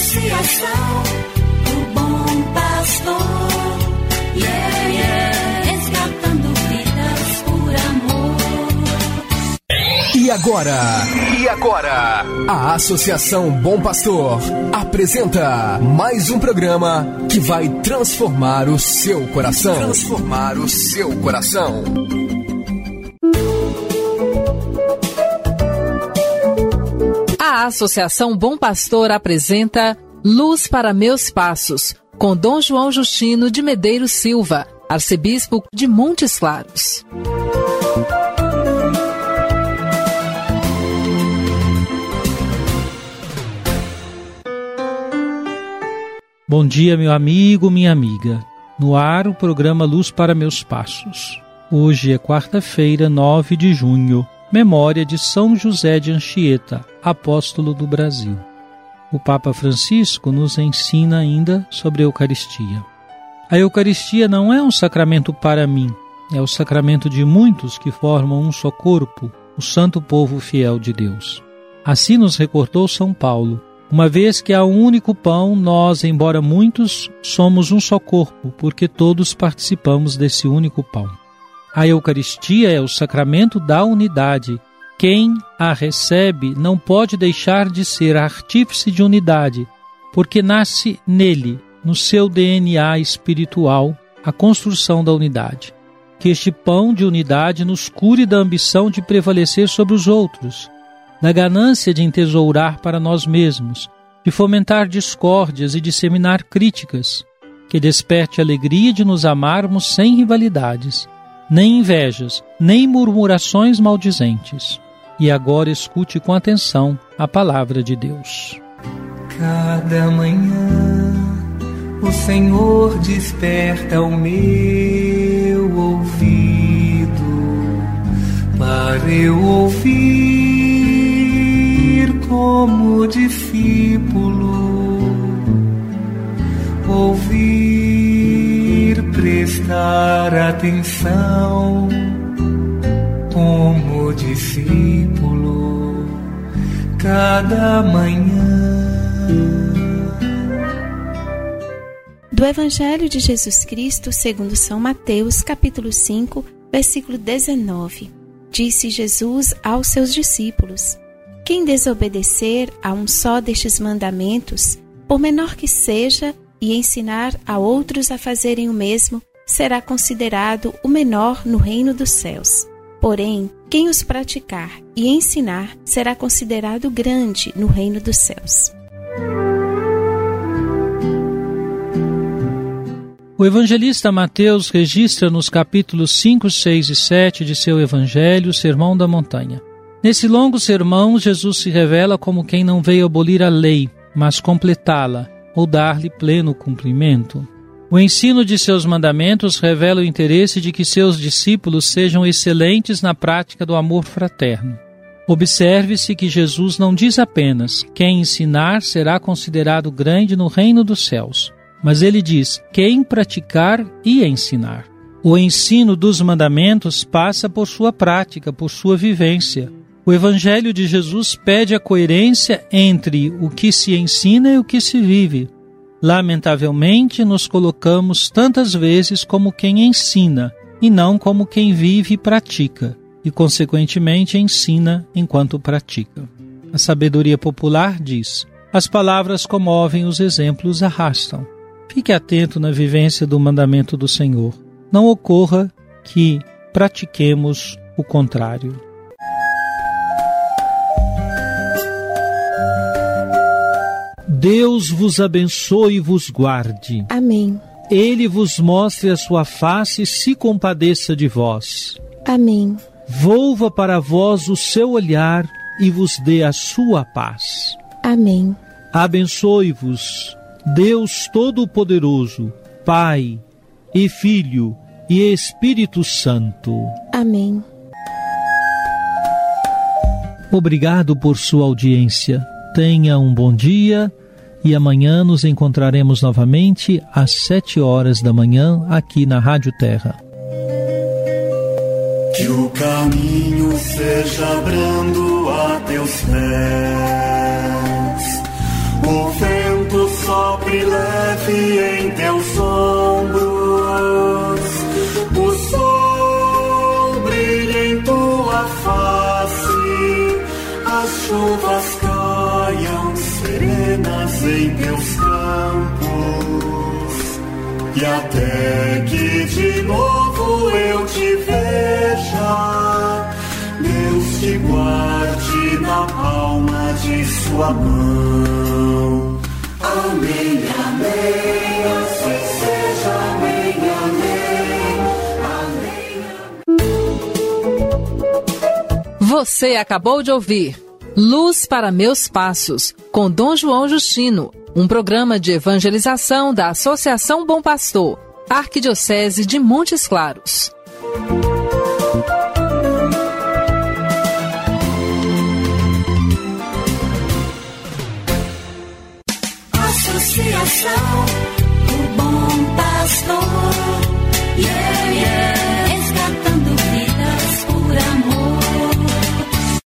Associação Bom Pastor, yeah, yeah, resgatando vidas por amor. E agora, a Associação Bom Pastor apresenta mais um programa que vai transformar o seu coração. A Associação Bom Pastor apresenta Luz para Meus Passos, com Dom João Justino de Medeiros Silva, arcebispo de Montes Claros. Bom dia, meu amigo, minha amiga. No ar, o programa Luz para Meus Passos. Hoje é quarta-feira, 9 de junho. Memória de São José de Anchieta, apóstolo do Brasil. O Papa Francisco nos ensina ainda sobre a Eucaristia. A Eucaristia não é um sacramento para mim, é o sacramento de muitos que formam um só corpo, o santo povo fiel de Deus. Assim nos recordou São Paulo. Uma vez que há um único pão, nós, embora muitos, somos um só corpo, porque todos participamos desse único pão. A Eucaristia é o sacramento da unidade. Quem a recebe não pode deixar de ser artífice de unidade, porque nasce nele, no seu DNA espiritual, a construção da unidade. Que este pão de unidade nos cure da ambição de prevalecer sobre os outros, da ganância de entesourar para nós mesmos, de fomentar discórdias e disseminar críticas, que desperte a alegria de nos amarmos sem rivalidades, nem invejas, nem murmurações maldizentes. E agora escute com atenção a palavra de Deus. Cada manhã o Senhor desperta o meu ouvido para eu ouvir como discípulo, prestar atenção como discípulo cada manhã. Do Evangelho de Jesus Cristo segundo São Mateus, capítulo 5, versículo 19. Disse Jesus aos seus discípulos: quem desobedecer a um só destes mandamentos, por menor que seja, e ensinar a outros a fazerem o mesmo, será considerado o menor no reino dos céus. Porém, quem os praticar e ensinar será considerado grande no reino dos céus. O evangelista Mateus registra nos capítulos 5, 6 e 7 de seu evangelho o Sermão da Montanha. Nesse longo sermão, Jesus se revela como quem não veio abolir a lei, mas completá-la, ou dar-lhe pleno cumprimento. O ensino de seus mandamentos revela o interesse de que seus discípulos sejam excelentes na prática do amor fraterno. Observe-se que Jesus não diz apenas: quem ensinar será considerado grande no reino dos céus, mas ele diz: quem praticar e ensinar. O ensino dos mandamentos passa por sua prática, por sua vivência. O Evangelho de Jesus pede a coerência entre o que se ensina e o que se vive. Lamentavelmente, nos colocamos tantas vezes como quem ensina e não como quem vive e pratica, e, consequentemente, ensina enquanto pratica. A sabedoria popular diz: as palavras comovem, os exemplos arrastam. Fique atento na vivência do mandamento do Senhor. Não ocorra que pratiquemos o contrário. Deus vos abençoe e vos guarde. Amém. Ele vos mostre a sua face e se compadeça de vós. Amém. Volva para vós o seu olhar e vos dê a sua paz. Amém. Abençoe-vos, Deus Todo-Poderoso, Pai e Filho e Espírito Santo. Amém. Obrigado por sua audiência. Tenha um bom dia. E amanhã nos encontraremos novamente às 7h da manhã aqui na Rádio Terra. Que o caminho seja brando a teus pés, o vento me leve em teus ombros, o sol brilha em tua face, as chuvas caiam serenas em teus campos, e até que de novo eu te veja, Deus te guarde na palma de sua mão. Amém, amém, assim seja, amém, amém, amém. Você acabou de ouvir Luz para Meus Passos, com Dom João Justino, um programa de evangelização da Associação Bom Pastor, Arquidiocese de Montes Claros. Associação do Bom Pastor.